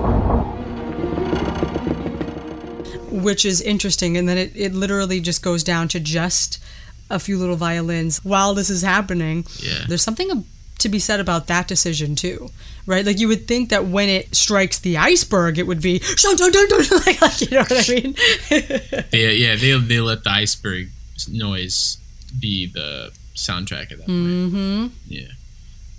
Which is interesting, and then it, it literally just goes down to just a few little violins while this is happening. Yeah. There's something to be said about that decision too, right? Like, you would think that when it strikes the iceberg, it would be shun, shun, shun, shun, like, like, you know what I mean? yeah, yeah. They they let the iceberg noise be the soundtrack at that mm-hmm. point. Yeah,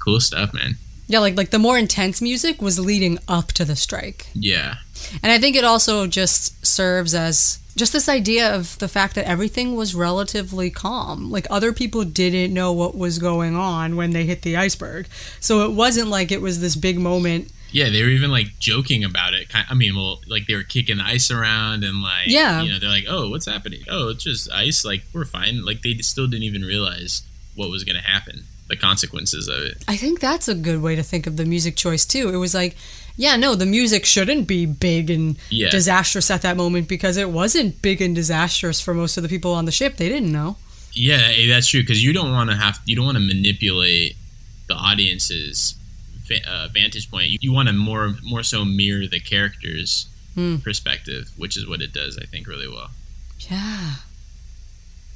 cool stuff, man. Yeah, like like the more intense music was leading up to the strike. Yeah, and I think it also just serves as just this idea of the fact that everything was relatively calm. Like, other people didn't know what was going on when they hit the iceberg. So it wasn't like it was this big moment. Yeah, they were even, like, joking about it. I mean, well, like, they were kicking the ice around and, like, yeah. you know, they're like, oh, what's happening? Oh, it's just ice. Like, we're fine. Like, they still didn't even realize what was going to happen, the consequences of it. I think that's a good way to think of the music choice, too. It was like, yeah, no, the music shouldn't be big and yeah. disastrous at that moment, because it wasn't big and disastrous for most of the people on the ship. They didn't know. Yeah, that's true, because you don't want to have you don't want to manipulate the audience's uh, vantage point. You, you want to more more so mirror the character's hmm. perspective, which is what it does, I think, really well. Yeah,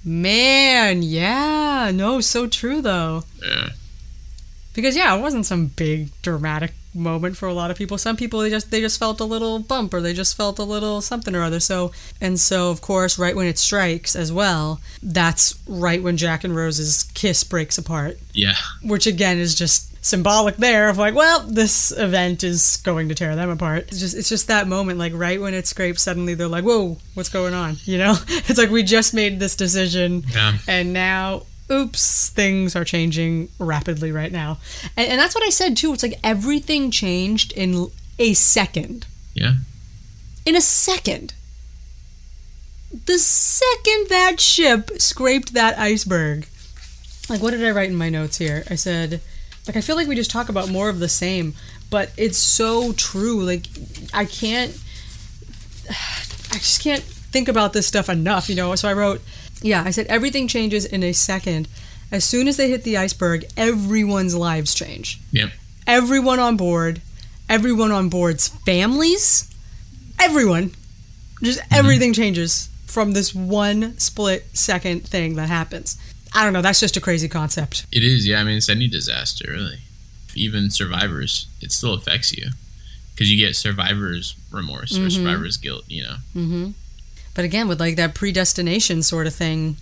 man. Yeah, no, so true though. Yeah. Because yeah, it wasn't some big dramatic moment for a lot of people. Some people, they just they just felt a little bump, or they just felt a little something or other. So and so of course, right when it strikes as well, that's right when Jack and Rose's kiss breaks apart. Yeah. Which again is just symbolic there of like, well, this event is going to tear them apart. It's just it's just that moment, like right when it scrapes, suddenly they're like, whoa, what's going on? You know? It's like, we just made this decision yeah. and now oops, things are changing rapidly right now. And, and that's what I said, too. It's like everything changed in a second. Yeah. In a second. The second that ship scraped that iceberg. Like, what did I write in my notes here? I said, like, I feel like we just talk about more of the same, but it's so true. Like, I can't, I just can't think about this stuff enough, you know? So I wrote... Yeah, I said everything changes in a second. As soon as they hit the iceberg, everyone's lives change. Yep. Everyone on board, everyone on board's families, everyone. Just mm-hmm. everything changes from this one split second thing that happens. I don't know, that's just a crazy concept. It is, yeah. I mean, it's any disaster, really. Even survivors, it still affects you. Because you get survivor's remorse mm-hmm. or survivor's guilt, you know. Mm-hmm. But again, with like that predestination sort of thing,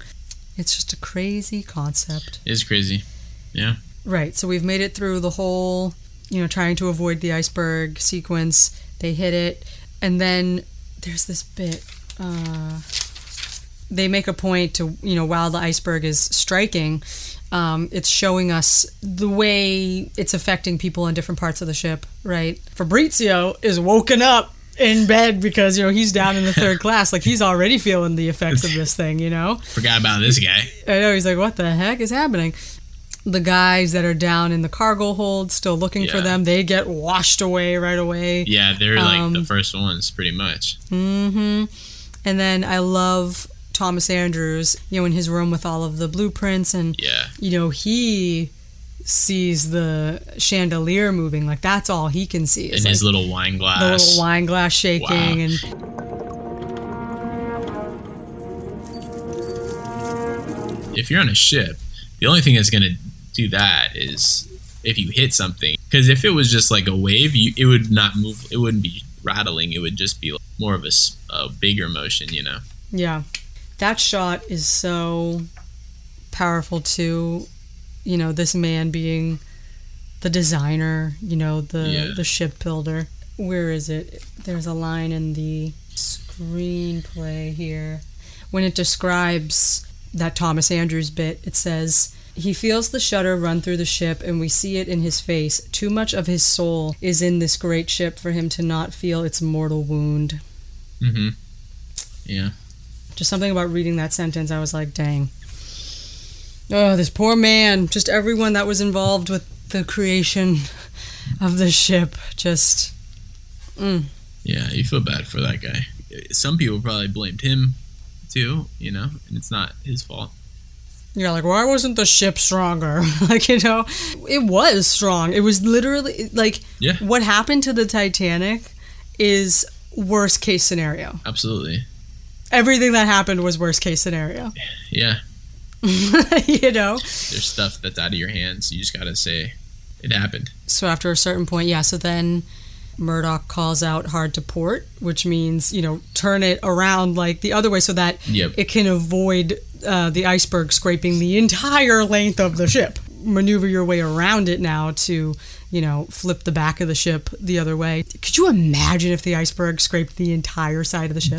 It's just a crazy concept. It is crazy. Yeah. Right. So we've made it through the whole, you know, trying to avoid the iceberg sequence. They hit it. And then there's this bit. Uh, they make a point to, you know, while the iceberg is striking, um, it's showing us the way it's affecting people in different parts of the ship, right? Fabrizio is woken up in bed because, you know, he's down in the third class. Like, he's already feeling the effects of this thing, you know? Forgot about this guy. I know. He's like, what the heck is happening? The guys that are down in the cargo hold still looking yeah. for them, they get washed away right away. Yeah, they're like um, the first ones pretty much. Mm-hmm. And then I love Thomas Andrews, you know, in his room with all of the blueprints and, yeah. you know, he sees the chandelier moving. Like, that's all he can see. And his like, little wine glass. The little wine glass shaking. Wow. And if you're on a ship, the only thing that's going to do that is if you hit something, because if it was just like a wave, you, it would not move, it wouldn't be rattling, it would just be like more of a, a bigger motion, you know. Yeah, that shot is so powerful too, you know, this man being the designer, you know, the yeah. the shipbuilder. Where is it? There's a line in the screenplay here when it describes that Thomas Andrews bit. It says, "He feels the shudder run through the ship, and we see it in his face. Too much of his soul is in this great ship for him to not feel its mortal wound." Mm-hmm. Yeah. Just something about reading that sentence, I was like, dang. Oh, this poor man. Just everyone that was involved with the creation of the ship. Just, mm. Yeah, you feel bad for that guy. Some people probably blamed him, too, you know, and it's not his fault. You're like, why wasn't the ship stronger? Like, you know, it was strong. It was literally, like, yeah. what happened to the Titanic is worst case scenario. Absolutely. Everything that happened was worst case scenario. Yeah. You know? There's stuff that's out of your hands. You just got to say it happened. So after a certain point, yeah, so then Murdoch calls out hard to port, which means, you know, turn it around, like, the other way so that yep. it can avoid Uh, the iceberg scraping the entire length of the ship. Maneuver your way around it now to, you know, flip the back of the ship the other way. Could you imagine if the iceberg scraped the entire side of the ship?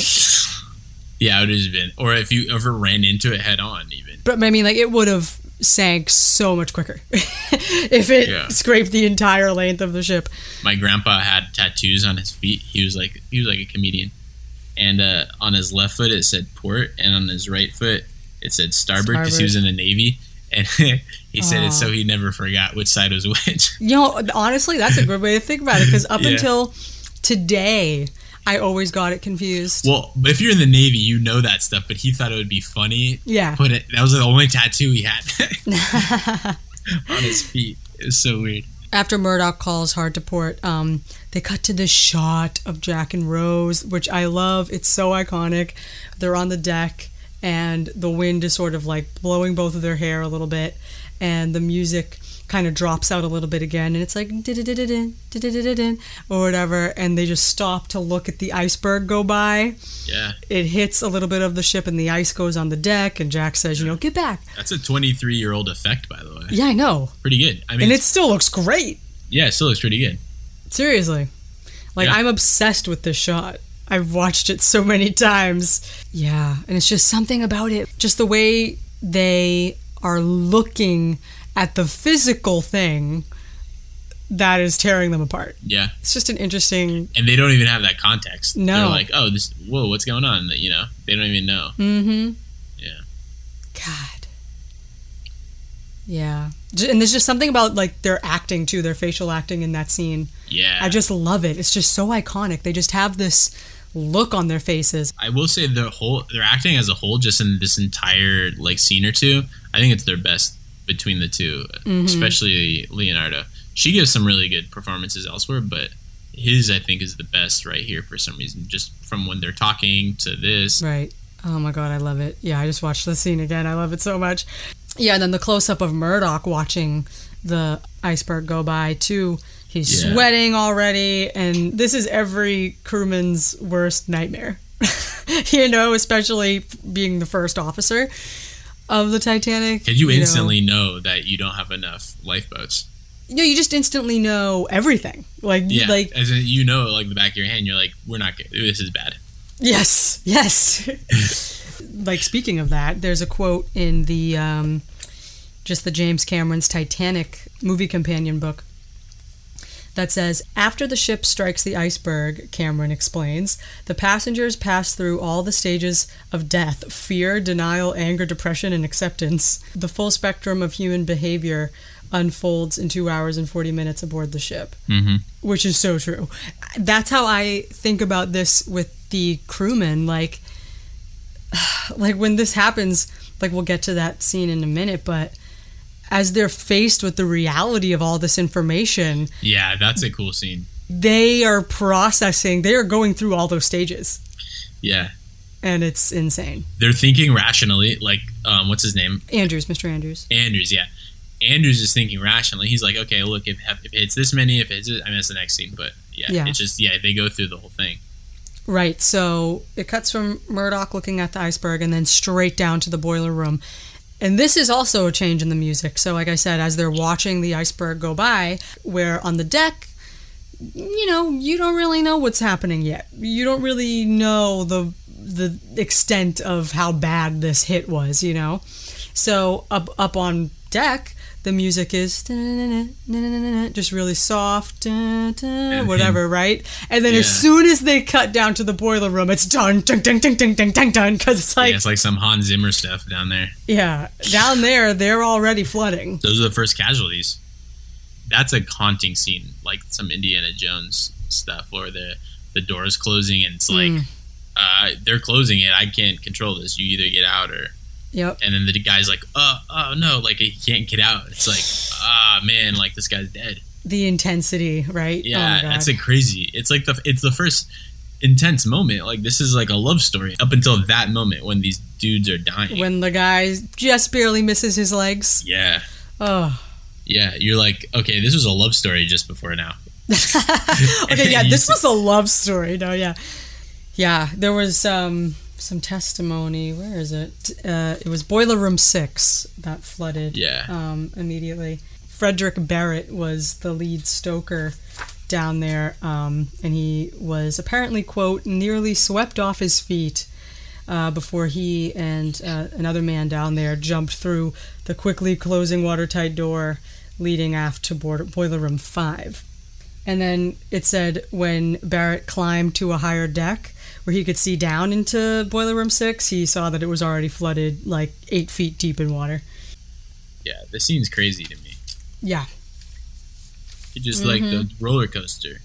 Yeah, it would have been. Or if you ever ran into it head on, even. But I mean, like, it would have sank so much quicker if it yeah. scraped the entire length of the ship. My grandpa had tattoos on his feet. He was like, he was like a comedian, and uh, on his left foot it said port, and on his right foot it said starboard because he was in the Navy, and he said Aww. It so he never forgot which side was which. You know, honestly, that's a good way to think about it, because up yeah. until today, I always got it confused. Well, if you're in the Navy, you know that stuff, but he thought it would be funny. Yeah. Put it, that was the only tattoo he had on his feet. It was so weird. After Murdoch calls hard to port, um, they cut to this shot of Jack and Rose, which I love. It's so iconic. They're on the deck, and the wind is sort of like blowing both of their hair a little bit, and the music kind of drops out a little bit again, and it's like or whatever, and they just stop to look at the iceberg go by. Yeah. It hits a little bit of the ship, and the ice goes on the deck, and Jack says, you know, get back. That's a twenty-three-year-old effect, by the way. Yeah, I know. Pretty good. I mean, and it still looks great. Yeah, it still looks pretty good. Seriously. Like, yeah. I'm obsessed with this shot. I've watched it so many times. Yeah, and it's just something about it. Just the way they are looking at the physical thing that is tearing them apart. Yeah. It's just an interesting... And they don't even have that context. No. They're like, oh, this, whoa, what's going on? You know, they don't even know. Mm-hmm. Yeah. God. Yeah. And there's just something about, like, their acting, too, their facial acting in that scene. Yeah. I just love it. It's just so iconic. They just have this look on their faces. I will say their whole, their acting as a whole, just in this entire, like, scene or two, I think it's their best between the two, mm-hmm. especially Leonardo. She gives some really good performances elsewhere, but his, I think, is the best right here for some reason, just from when they're talking to this. Right. Oh, my God, I love it. Yeah, I just watched the scene again. I love it so much. Yeah, and then the close-up of Murdoch watching the iceberg go by, too. He's yeah. sweating already, and this is every crewman's worst nightmare, you know, especially being the first officer. of the Titanic. And you instantly you know, know that you don't have enough lifeboats. No, you just instantly know everything. Like, yeah, like as in, you know, like the back of your hand, you're like, we're not good. This is bad. Yes, yes. Like, speaking of that, there's a quote in the um, just the James Cameron's Titanic movie companion book that says, after the ship strikes the iceberg, Cameron explains, the passengers pass through all the stages of death, fear, denial, anger, depression, and acceptance. The full spectrum of human behavior unfolds in two hours and forty minutes aboard the ship. Mm-hmm. Which is so true. That's how I think about this with the crewmen. Like, like when this happens, like we'll get to that scene in a minute, but as they're faced with the reality of all this information. Yeah, that's a cool scene. They are processing, they are going through all those stages. Yeah. And it's insane. They're thinking rationally, like, um, what's his name? Andrews, Mister Andrews. Andrews, yeah. Andrews is thinking rationally. He's like, okay, look, if, if it's this many, if it's, this, I mean, it's the next scene, but yeah, yeah, it's just, yeah, they go through the whole thing. Right, so it cuts from Murdoch looking at the iceberg and then straight down to the boiler room. And this is also a change in the music. So like I said, as they're watching the iceberg go by, where on the deck, you know, you don't really know what's happening yet. You don't really know the the extent of how bad this hit was, you know? So up up on deck, the music is just really soft, whatever, right? And then yeah. as soon as they cut down to the boiler room, it's dun dun dun dun dun dun dun dun, because it's like yeah, it's like some Hans Zimmer stuff down there. Yeah, down there they're already flooding. Those are the first casualties. That's a haunting scene, like some Indiana Jones stuff, or the the door is closing and it's like mm. uh, they're closing it. I can't control this. You either get out or. Yep. And then the guy's like, oh, oh no, like he can't get out. It's like, ah, oh, man, like this guy's dead. The intensity, right? Yeah, oh that's like crazy. It's like the it's the first intense moment. Like this is like a love story up until that moment when these dudes are dying. When the guy just barely misses his legs. Yeah. Oh. Yeah, you're like, okay, this was a love story just before now. Okay, yeah, this was a love story. No, yeah, yeah, there was. Um, Some testimony. Where is it? Uh, it was Boiler Room six that flooded yeah. um, immediately. Frederick Barrett was the lead stoker down there, um, and he was apparently, quote, nearly swept off his feet uh, before he and uh, another man down there jumped through the quickly closing watertight door leading aft to board- Boiler Room five. And then it said when Barrett climbed to a higher deck, where he could see down into Boiler Room six, he saw that it was already flooded like eight feet deep in water. Yeah, this scene's crazy to me. Yeah. It's just mm-hmm. like the roller coaster.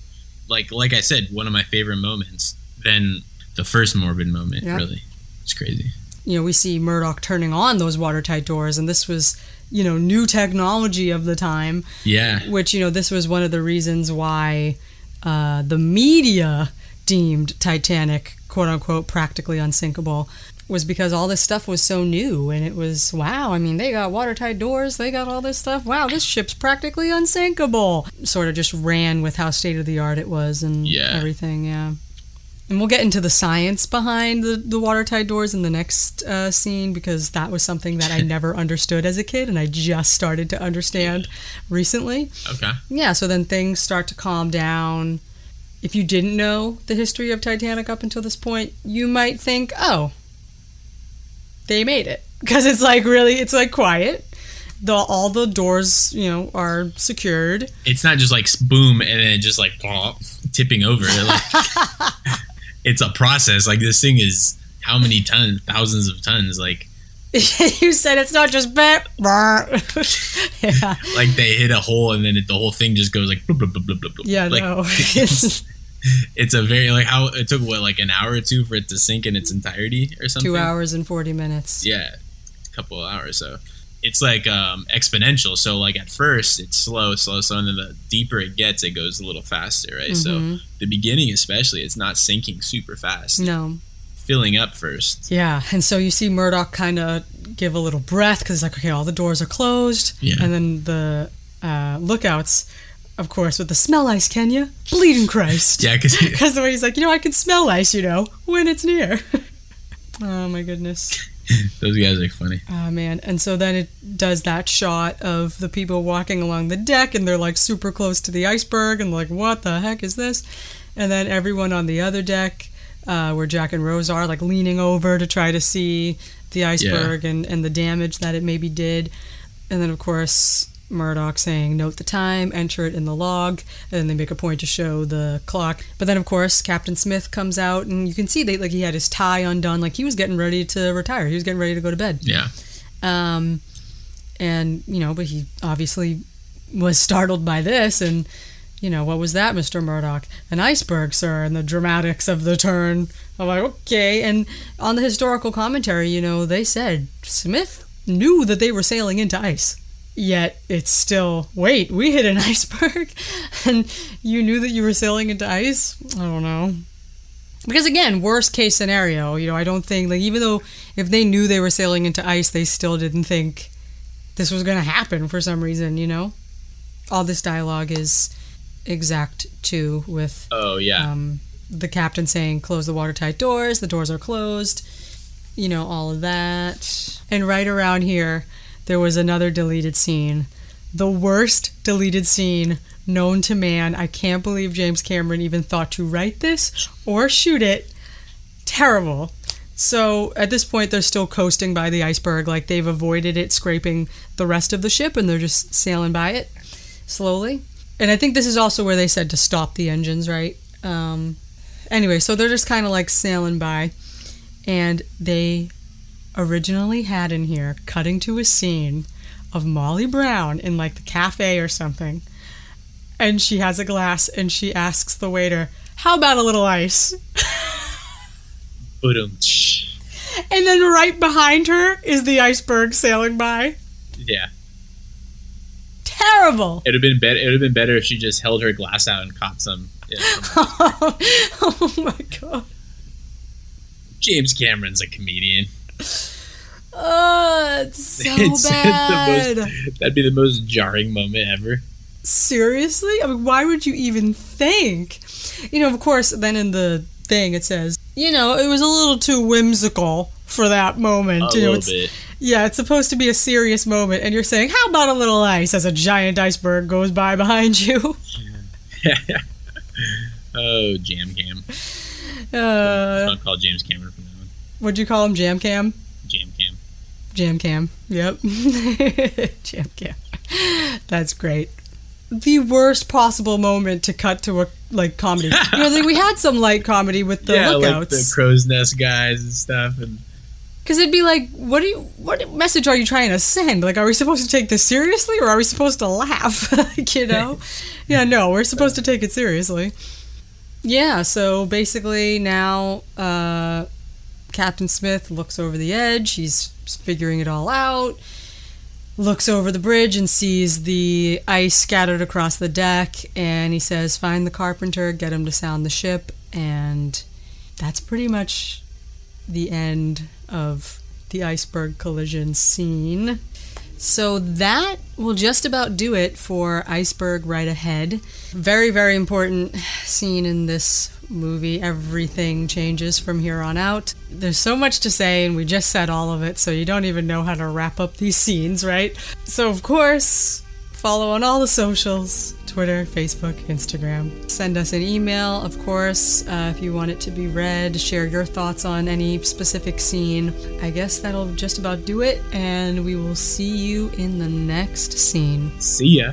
Like like I said, one of my favorite moments, then the first morbid moment, yep. really. It's crazy. You know, we see Murdoch turning on those watertight doors, and this was, you know, new technology of the time. Yeah. Which, you know, this was one of the reasons why uh, the media deemed Titanic, quote-unquote, practically unsinkable, was because all this stuff was so new, and it was, wow, I mean, they got watertight doors, they got all this stuff, wow, this ship's practically unsinkable. Sort of just ran with how state-of-the-art it was and yeah. everything, yeah. And we'll get into the science behind the, the watertight doors in the next uh, scene, because that was something that I never understood as a kid, and I just started to understand recently. Okay. Yeah, so then things start to calm down. If you didn't know the history of Titanic up until this point, you might think, oh, they made it. Because it's like really, it's like quiet. The, all the doors, you know, are secured. It's not just like boom and then just like tipping over. Like, it's a process. Like this thing is how many tons, thousands of tons. Like you said, it's not just bad. Yeah. Like they hit a hole and then it, the whole thing just goes like blah, blah, blah, blah, blah. Yeah, like, no. it's, it's a very like how it took what like an hour or two for it to sink in its entirety or something. Two hours and forty minutes. Yeah, a couple of hours. So it's like um, exponential. So like at first it's slow, slow, slow, and then the deeper it gets, it goes a little faster, right? Mm-hmm. So the beginning, especially, it's not sinking super fast. No. Filling up first. Yeah, and so you see Murdoch kind of give a little breath because it's like, okay, all the doors are closed. Yeah. And then the uh, lookouts, of course, with the smell ice, can you? Bleeding Christ. Yeah, because the way he's like, you know, I can smell ice, you know, when it's near. Oh, my goodness. Those guys are funny. Oh, man. And so then it does that shot of the people walking along the deck, and they're, like, super close to the iceberg, and like, what the heck is this? And then everyone on the other deck, uh, where Jack and Rose are, like, leaning over to try to see the iceberg yeah. and, and the damage that it maybe did. And then, of course, Murdoch saying, note the time, enter it in the log, and then they make a point to show the clock. But then, of course, Captain Smith comes out, and you can see that, like, he had his tie undone, like he was getting ready to retire, he was getting ready to go to bed. Yeah. Um, and, you know, but he obviously was startled by this, and, you know, what was that, Mister Murdoch? An iceberg, sir, and the dramatics of the turn. I'm like, okay. And on the historical commentary, you know, they said Smith knew that they were sailing into ice. Yet it's still, wait, we hit an iceberg and you knew that you were sailing into ice? I don't know. Because again, worst case scenario, you know, I don't think, like, even though if they knew they were sailing into ice, they still didn't think this was going to happen for some reason, you know? All this dialogue is exact too with oh, yeah. um, the captain saying, close the watertight doors, the doors are closed, you know, all of that. And right around here, there was another deleted scene. The worst deleted scene known to man. I can't believe James Cameron even thought to write this or shoot it. Terrible. So at this point, they're still coasting by the iceberg. Like, they've avoided it scraping the rest of the ship, and they're just sailing by it slowly. And I think this is also where they said to stop the engines, right? Um, anyway, so they're just kind of like sailing by, and they originally had in here cutting to a scene of Molly Brown in, like, the cafe or something, and she has a glass and she asks the waiter, how about a little ice? And then right behind her is the iceberg sailing by. Yeah. Terrible. It would have been better it would have been better if she just held her glass out and caught some. Yeah, oh, oh my god. James Cameron's a comedian. Oh, it's so it's, bad. It's the most, that'd be the most jarring moment ever. Seriously? I mean, why would you even think? You know, of course, then in the thing it says, you know, it was a little too whimsical for that moment. A you know, little it's, bit. Yeah, it's supposed to be a serious moment, and you're saying, how about a little ice as a giant iceberg goes by behind you? Oh, Jam Cam. Uh, I'll call James Cameron from that one. What'd you call him? Jam Cam? Jam Cam. Jam Cam. Yep. Jam Cam. That's great. The worst possible moment to cut to a, like, comedy. You know, like, we had some light comedy with the yeah, lookouts. Yeah, like the crow's nest guys and stuff. And because it'd be like, what do you? What message are you trying to send? Like, are we supposed to take this seriously, or are we supposed to laugh? Like, you know? Yeah, no, we're supposed to take it seriously. Yeah, so basically now... Uh, Captain Smith looks over the edge, he's figuring it all out, looks over the bridge and sees the ice scattered across the deck, and he says, find the carpenter, get him to sound the ship, and that's pretty much the end of the iceberg collision scene. So that will just about do it for Iceberg Right Ahead. Very, very important scene in this movie. Everything changes from here on out. There's so much to say, and we just said all of it, so you don't even know how to wrap up these scenes, right? So, of course, follow on all the socials. Twitter, Facebook, Instagram. Send us an email, of course, uh, if you want it to be read. Share your thoughts on any specific scene. I guess that'll just about do it, and we will see you in the next scene. See ya.